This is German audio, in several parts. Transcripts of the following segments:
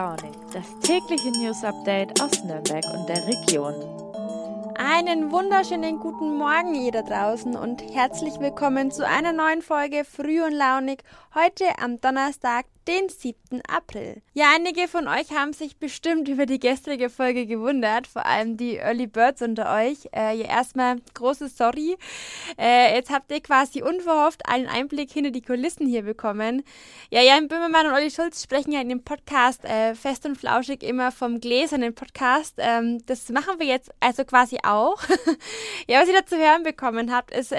Launig, das tägliche News-Update aus Nürnberg und der Region. Einen wunderschönen guten Morgen ihr da draußen und herzlich willkommen zu einer neuen Folge Früh und Launig, heute am Donnerstag, den 7. April. Ja, einige von euch haben sich bestimmt über die gestrige Folge gewundert, vor allem die Early Birds unter euch. Ja, erstmal großes Sorry. Jetzt habt ihr quasi unverhofft einen Einblick hinter die Kulissen hier bekommen. Ja, Jan Böhmermann und Olli Schulz sprechen ja in dem Podcast fest und flauschig immer vom gläsernen Podcast. Das machen wir jetzt also quasi auch. Ja, was ihr da zu hören bekommen habt, ist...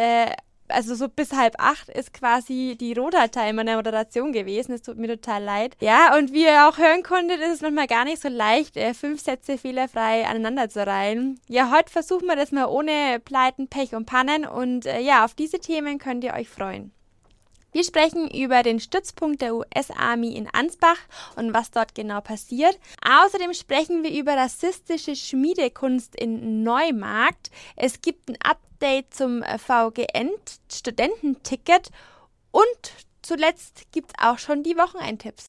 Also so bis 7:30 ist quasi die Rohdatei meiner Moderation gewesen. Es tut mir total leid. Ja, und wie ihr auch hören konntet, ist es manchmal gar nicht so leicht, 5 Sätze fehlerfrei aneinander zu reihen. Ja, heute versuchen wir das mal ohne Pleiten, Pech und Pannen. Und ja, auf diese Themen könnt ihr euch freuen. Wir sprechen über den Stützpunkt der US-Army in Ansbach und was dort genau passiert. Außerdem sprechen wir über rassistische Schmiedekunst in Neumarkt. Es gibt ein Update zum VGN-Studententicket und zuletzt gibt es auch schon die Wochenendtipps.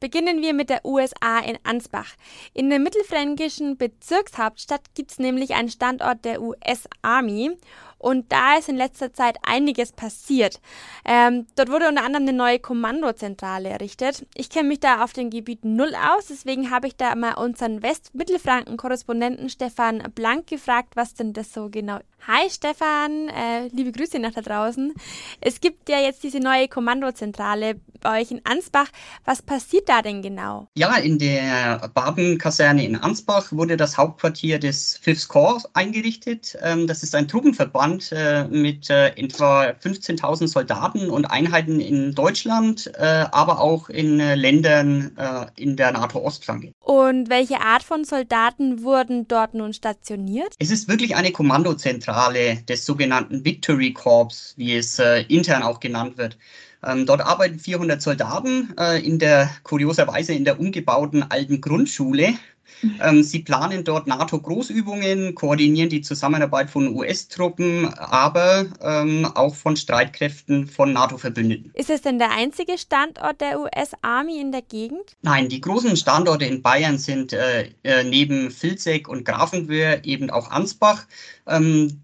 Beginnen wir mit der USA in Ansbach. In der mittelfränkischen Bezirkshauptstadt gibt es nämlich einen Standort der US Army und da ist in letzter Zeit einiges passiert. Dort wurde unter anderem eine neue Kommandozentrale errichtet. Ich kenne mich da auf dem Gebiet null aus, deswegen habe ich da mal unseren Westmittelfranken-Korrespondenten Stefan Blank gefragt, was denn das so genau ist. Hi Stefan, liebe Grüße nach da draußen. Es gibt ja jetzt diese neue Kommandozentrale bei euch in Ansbach. Was passiert da denn genau? Ja, in der Baben-Kaserne in Ansbach wurde das Hauptquartier des 5th Corps eingerichtet. Das ist ein Truppenverband mit etwa 15.000 Soldaten und Einheiten in Deutschland, aber auch in Ländern in der NATO-Ostflanke. Und welche Art von Soldaten wurden dort nun stationiert? Es ist wirklich eine Kommandozentrale des sogenannten Victory Corps, wie es intern auch genannt wird. Dort arbeiten 400 Soldaten kurioserweise in der umgebauten alten Grundschule. Sie planen dort NATO-Großübungen, koordinieren die Zusammenarbeit von US-Truppen, aber auch von Streitkräften von NATO-Verbündeten. Ist es denn der einzige Standort der US-Army in der Gegend? Nein, die großen Standorte in Bayern sind neben Vilseck und Grafenwöhr eben auch Ansbach,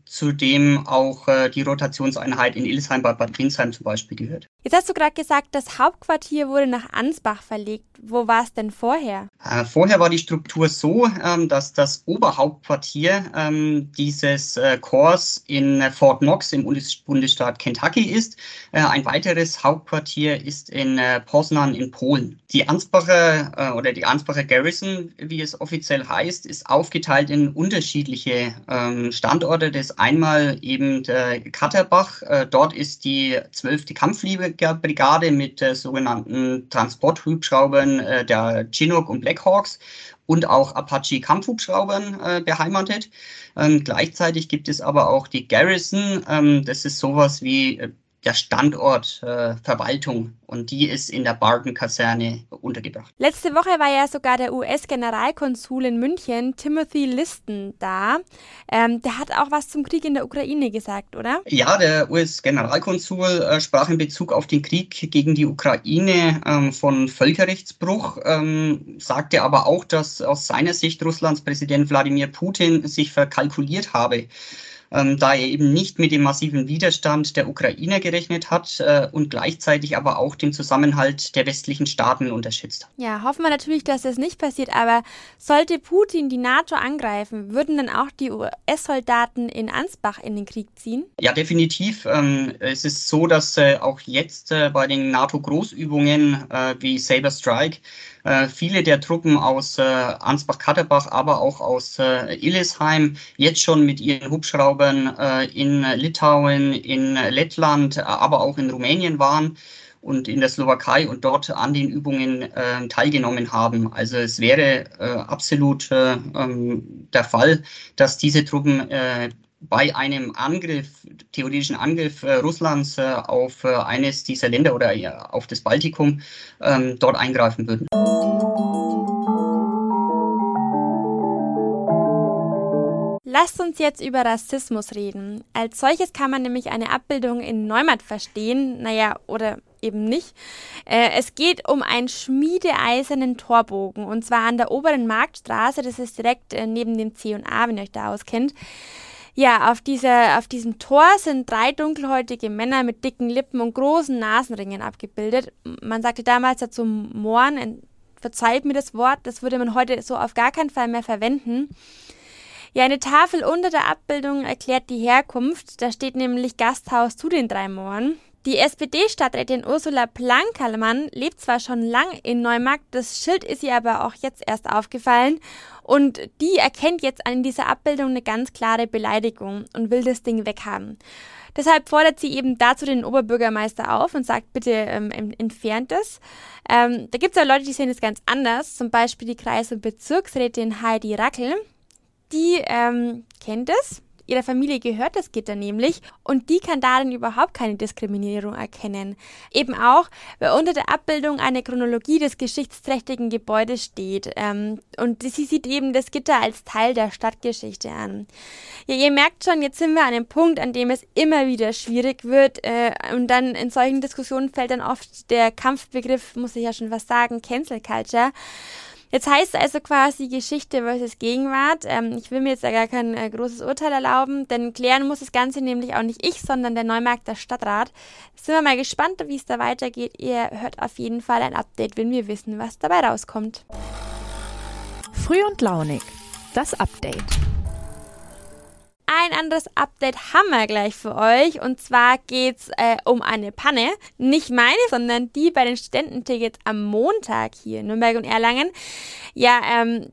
zudem auch die Rotationseinheit in Ilsheim bei Bad Windsheim zum Beispiel gehört. Jetzt hast du gerade gesagt, das Hauptquartier wurde nach Ansbach verlegt. Wo war es denn vorher? Vorher war die Struktur so, dass das Oberhauptquartier dieses Korps in Fort Knox im Bundesstaat Kentucky ist. Ein weiteres Hauptquartier ist in Poznań in Polen. Die Ansbacher Garrison, wie es offiziell heißt, ist aufgeteilt in unterschiedliche Standorte. Das einmal eben Katterbach. Dort ist die 12. Kampffliegerbrigade mit sogenannten Transporthubschraubern der Chinook und Black Hawks und auch Apache-Kampfhubschraubern beheimatet. Gleichzeitig gibt es aber auch die Garrison. Das ist sowas wie der Standort Verwaltung und die ist in der Barden-Kaserne untergebracht. Letzte Woche war ja sogar der US-Generalkonsul in München, Timothy Liston, da. Der hat auch was zum Krieg in der Ukraine gesagt, oder? Ja, der US-Generalkonsul sprach in Bezug auf den Krieg gegen die Ukraine von Völkerrechtsbruch, sagte aber auch, dass aus seiner Sicht Russlands Präsident Wladimir Putin sich verkalkuliert habe, da er eben nicht mit dem massiven Widerstand der Ukrainer gerechnet hat und gleichzeitig aber auch den Zusammenhalt der westlichen Staaten unterschätzt hat. Ja, hoffen wir natürlich, dass das nicht passiert, aber sollte Putin die NATO angreifen, würden dann auch die US-Soldaten in Ansbach in den Krieg ziehen? Ja, definitiv. Es ist so, dass auch jetzt bei den NATO-Großübungen wie Saber Strike viele der Truppen aus Ansbach-Katterbach, aber auch aus Illesheim jetzt schon mit ihren Hubschraubern in Litauen, in Lettland, aber auch in Rumänien waren und in der Slowakei und dort an den Übungen teilgenommen haben. Also es wäre absolut der Fall, dass diese Truppen bei einem theoretischen Angriff Russlands auf eines dieser Länder oder auf das Baltikum dort eingreifen würden. Lasst uns jetzt über Rassismus reden. Als solches kann man nämlich eine Abbildung in Neumann verstehen, naja, oder eben nicht. Es geht um einen schmiedeeisernen Torbogen, und zwar an der oberen Marktstraße, das ist direkt neben dem C&A, wenn ihr euch da auskennt. Ja, auf diesem Tor sind 3 dunkelhäutige Männer mit dicken Lippen und großen Nasenringen abgebildet. Man sagte damals dazu Mohren, verzeiht mir das Wort, das würde man heute so auf gar keinen Fall mehr verwenden. Ja, eine Tafel unter der Abbildung erklärt die Herkunft, da steht nämlich Gasthaus zu den 3 Mohren. Die SPD-Stadträtin Ursula Plankalmann lebt zwar schon lang in Neumarkt, das Schild ist ihr aber auch jetzt erst aufgefallen, und die erkennt jetzt an dieser Abbildung eine ganz klare Beleidigung und will das Ding weghaben. Deshalb fordert sie eben dazu den Oberbürgermeister auf und sagt, bitte entfernt es. Da gibt es ja Leute, die sehen das ganz anders, zum Beispiel die Kreis- und Bezirksrätin Heidi Rackel, die kennt es. Ihrer Familie gehört das Gitter nämlich, und die kann darin überhaupt keine Diskriminierung erkennen. Eben auch, weil unter der Abbildung eine Chronologie des geschichtsträchtigen Gebäudes steht, und sie sieht eben das Gitter als Teil der Stadtgeschichte an. Ja, ihr merkt schon, jetzt sind wir an einem Punkt, an dem es immer wieder schwierig wird, und dann in solchen Diskussionen fällt dann oft der Kampfbegriff, muss ich ja schon was sagen, Cancel Culture. Jetzt heißt es also quasi Geschichte versus Gegenwart. Ich will mir jetzt da gar kein großes Urteil erlauben, denn klären muss das Ganze nämlich auch nicht ich, sondern der Neumarkter Stadtrat. Sind wir mal gespannt, wie es da weitergeht. Ihr hört auf jeden Fall ein Update, wenn wir wissen, was dabei rauskommt. Früh und launig. Das Update. Ein anderes Update haben wir gleich für euch, und zwar geht's um eine Panne, nicht meine, sondern die bei den Studententickets am Montag hier in Nürnberg und Erlangen. Ja,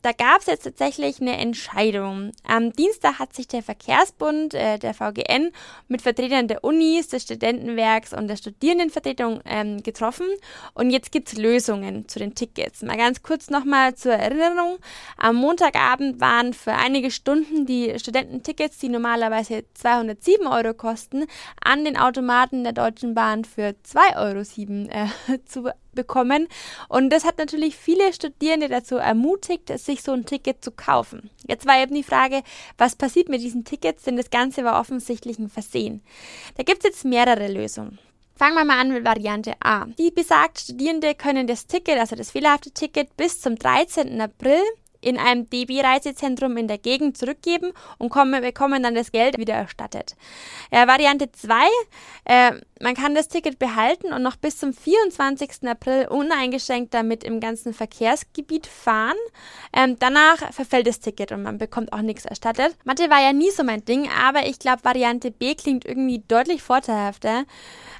da gab's jetzt tatsächlich eine Entscheidung. Am Dienstag hat sich der Verkehrsbund, der VGN, mit Vertretern der Unis, des Studentenwerks und der Studierendenvertretung getroffen, und jetzt gibt's Lösungen zu den Tickets. Mal ganz kurz nochmal zur Erinnerung, am Montagabend waren für einige Stunden die Studententickets, die normalerweise 207 € kosten, an den Automaten der Deutschen Bahn für 2,07 € zu bekommen. Und das hat natürlich viele Studierende dazu ermutigt, sich so ein Ticket zu kaufen. Jetzt war eben die Frage, was passiert mit diesen Tickets, denn das Ganze war offensichtlich ein Versehen. Da gibt es jetzt mehrere Lösungen. Fangen wir mal an mit Variante A. Die besagt, Studierende können das Ticket, also das fehlerhafte Ticket, bis zum 13. April in einem DB-Reisezentrum in der Gegend zurückgeben und bekommen dann das Geld wieder erstattet. Variante 2, man kann das Ticket behalten und noch bis zum 24. April uneingeschränkt damit im ganzen Verkehrsgebiet fahren. Danach verfällt das Ticket und man bekommt auch nichts erstattet. Mathe war ja nie so mein Ding, aber ich glaube, Variante B klingt irgendwie deutlich vorteilhafter.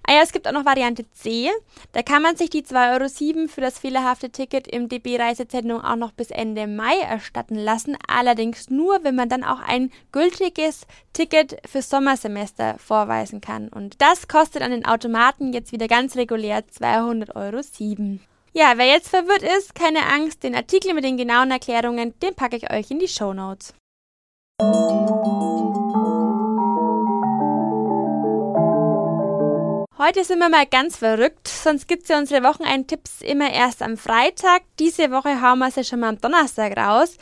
Ah ja, es gibt auch noch Variante C. Da kann man sich die 2,07 € für das fehlerhafte Ticket im DB-Reisezentrum auch noch bis Ende Mai erstatten lassen, allerdings nur, wenn man dann auch ein gültiges Ticket fürs Sommersemester vorweisen kann. Und das kostet an den Automaten jetzt wieder ganz regulär 207 €. Ja, wer jetzt verwirrt ist, keine Angst, den Artikel mit den genauen Erklärungen, den packe ich euch in die Shownotes. Heute sind wir mal ganz verrückt, sonst gibt's ja unsere Wochenendtipps immer erst am Freitag. Diese Woche hauen wir sie schon mal am Donnerstag raus.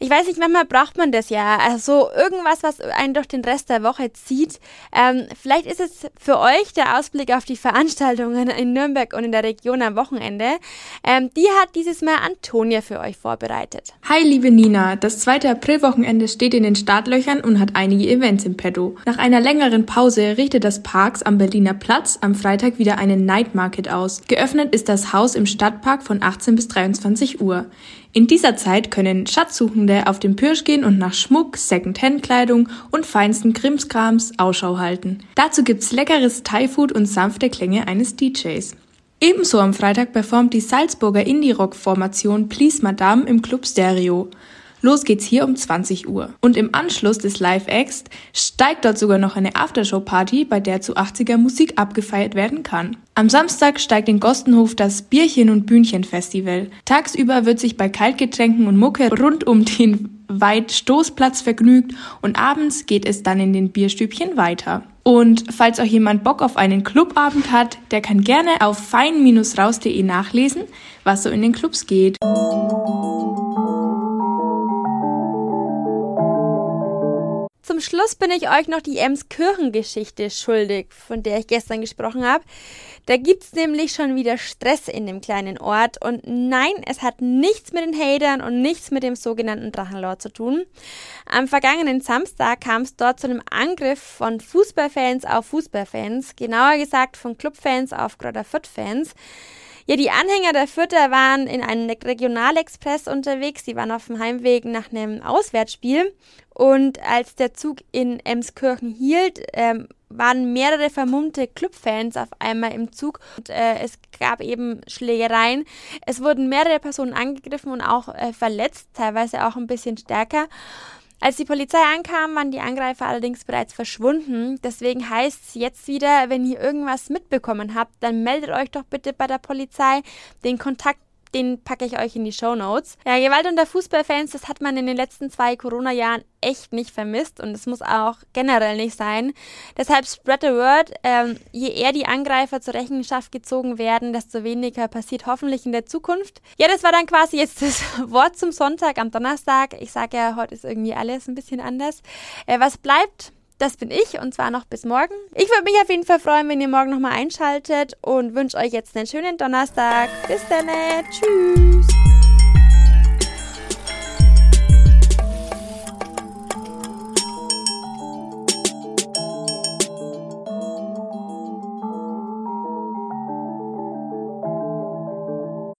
Ich weiß nicht, manchmal braucht man das ja. Also irgendwas, was einen durch den Rest der Woche zieht. Vielleicht ist es für euch der Ausblick auf die Veranstaltungen in Nürnberg und in der Region am Wochenende. Die hat dieses Mal Antonia für euch vorbereitet. Hi, liebe Nina. Das 2. Aprilwochenende steht in den Startlöchern und hat einige Events im Petto. Nach einer längeren Pause richtet das Parks am Berliner Platz am Freitag wieder einen Night Market aus. Geöffnet ist das Haus im Stadtpark von 18 bis 23 Uhr. In dieser Zeit können Schatzsuchende auf den Pirsch gehen und nach Schmuck, Second-Hand-Kleidung und feinsten Krimskrams Ausschau halten. Dazu gibt's leckeres Thai-Food und sanfte Klänge eines DJs. Ebenso am Freitag performt die Salzburger Indie-Rock-Formation Please Madame im Club Stereo. Los geht's hier um 20 Uhr. Und im Anschluss des Live-Acts steigt dort sogar noch eine Aftershow-Party, bei der zu 80er Musik abgefeiert werden kann. Am Samstag steigt in Gostenhof das Bierchen- und Bühnchen-Festival. Tagsüber wird sich bei Kaltgetränken und Mucke rund um den Weitstoßplatz vergnügt und abends geht es dann in den Bierstübchen weiter. Und falls auch jemand Bock auf einen Clubabend hat, der kann gerne auf fein-raus.de nachlesen, was so in den Clubs geht. zum Schluss bin ich euch noch die Ems-Kirchengeschichte schuldig, von der ich gestern gesprochen habe. Da gibt's nämlich schon wieder Stress in dem kleinen Ort. Und nein, es hat nichts mit den Hatern und nichts mit dem sogenannten Drachenlord zu tun. Am vergangenen Samstag kam es dort zu einem Angriff von Fußballfans auf Fußballfans. Genauer gesagt von Clubfans auf Greuther Fürth-Fans. Ja, die Anhänger der Fürther waren in einem Regionalexpress unterwegs. Sie waren auf dem Heimweg nach einem Auswärtsspiel. Und als der Zug in Emskirchen hielt, waren mehrere vermummte Clubfans auf einmal im Zug. Und es gab eben Schlägereien. Es wurden mehrere Personen angegriffen und auch verletzt, teilweise auch ein bisschen stärker. Als die Polizei ankam, waren die Angreifer allerdings bereits verschwunden. Deswegen heißt es jetzt wieder, wenn ihr irgendwas mitbekommen habt, dann meldet euch doch bitte bei der Polizei. Den Kontakt, den packe ich euch in die Shownotes. Ja, Gewalt unter Fußballfans, das hat man in den letzten 2 Corona-Jahren echt nicht vermisst und es muss auch generell nicht sein. Deshalb spread the word. Je eher die Angreifer zur Rechenschaft gezogen werden, desto weniger passiert hoffentlich in der Zukunft. Ja, das war dann quasi jetzt das Wort zum Sonntag am Donnerstag. Ich sage ja, heute ist irgendwie alles ein bisschen anders. Was bleibt? Das bin ich und zwar noch bis morgen. Ich würde mich auf jeden Fall freuen, wenn ihr morgen nochmal einschaltet und wünsche euch jetzt einen schönen Donnerstag. Bis dann, tschüss.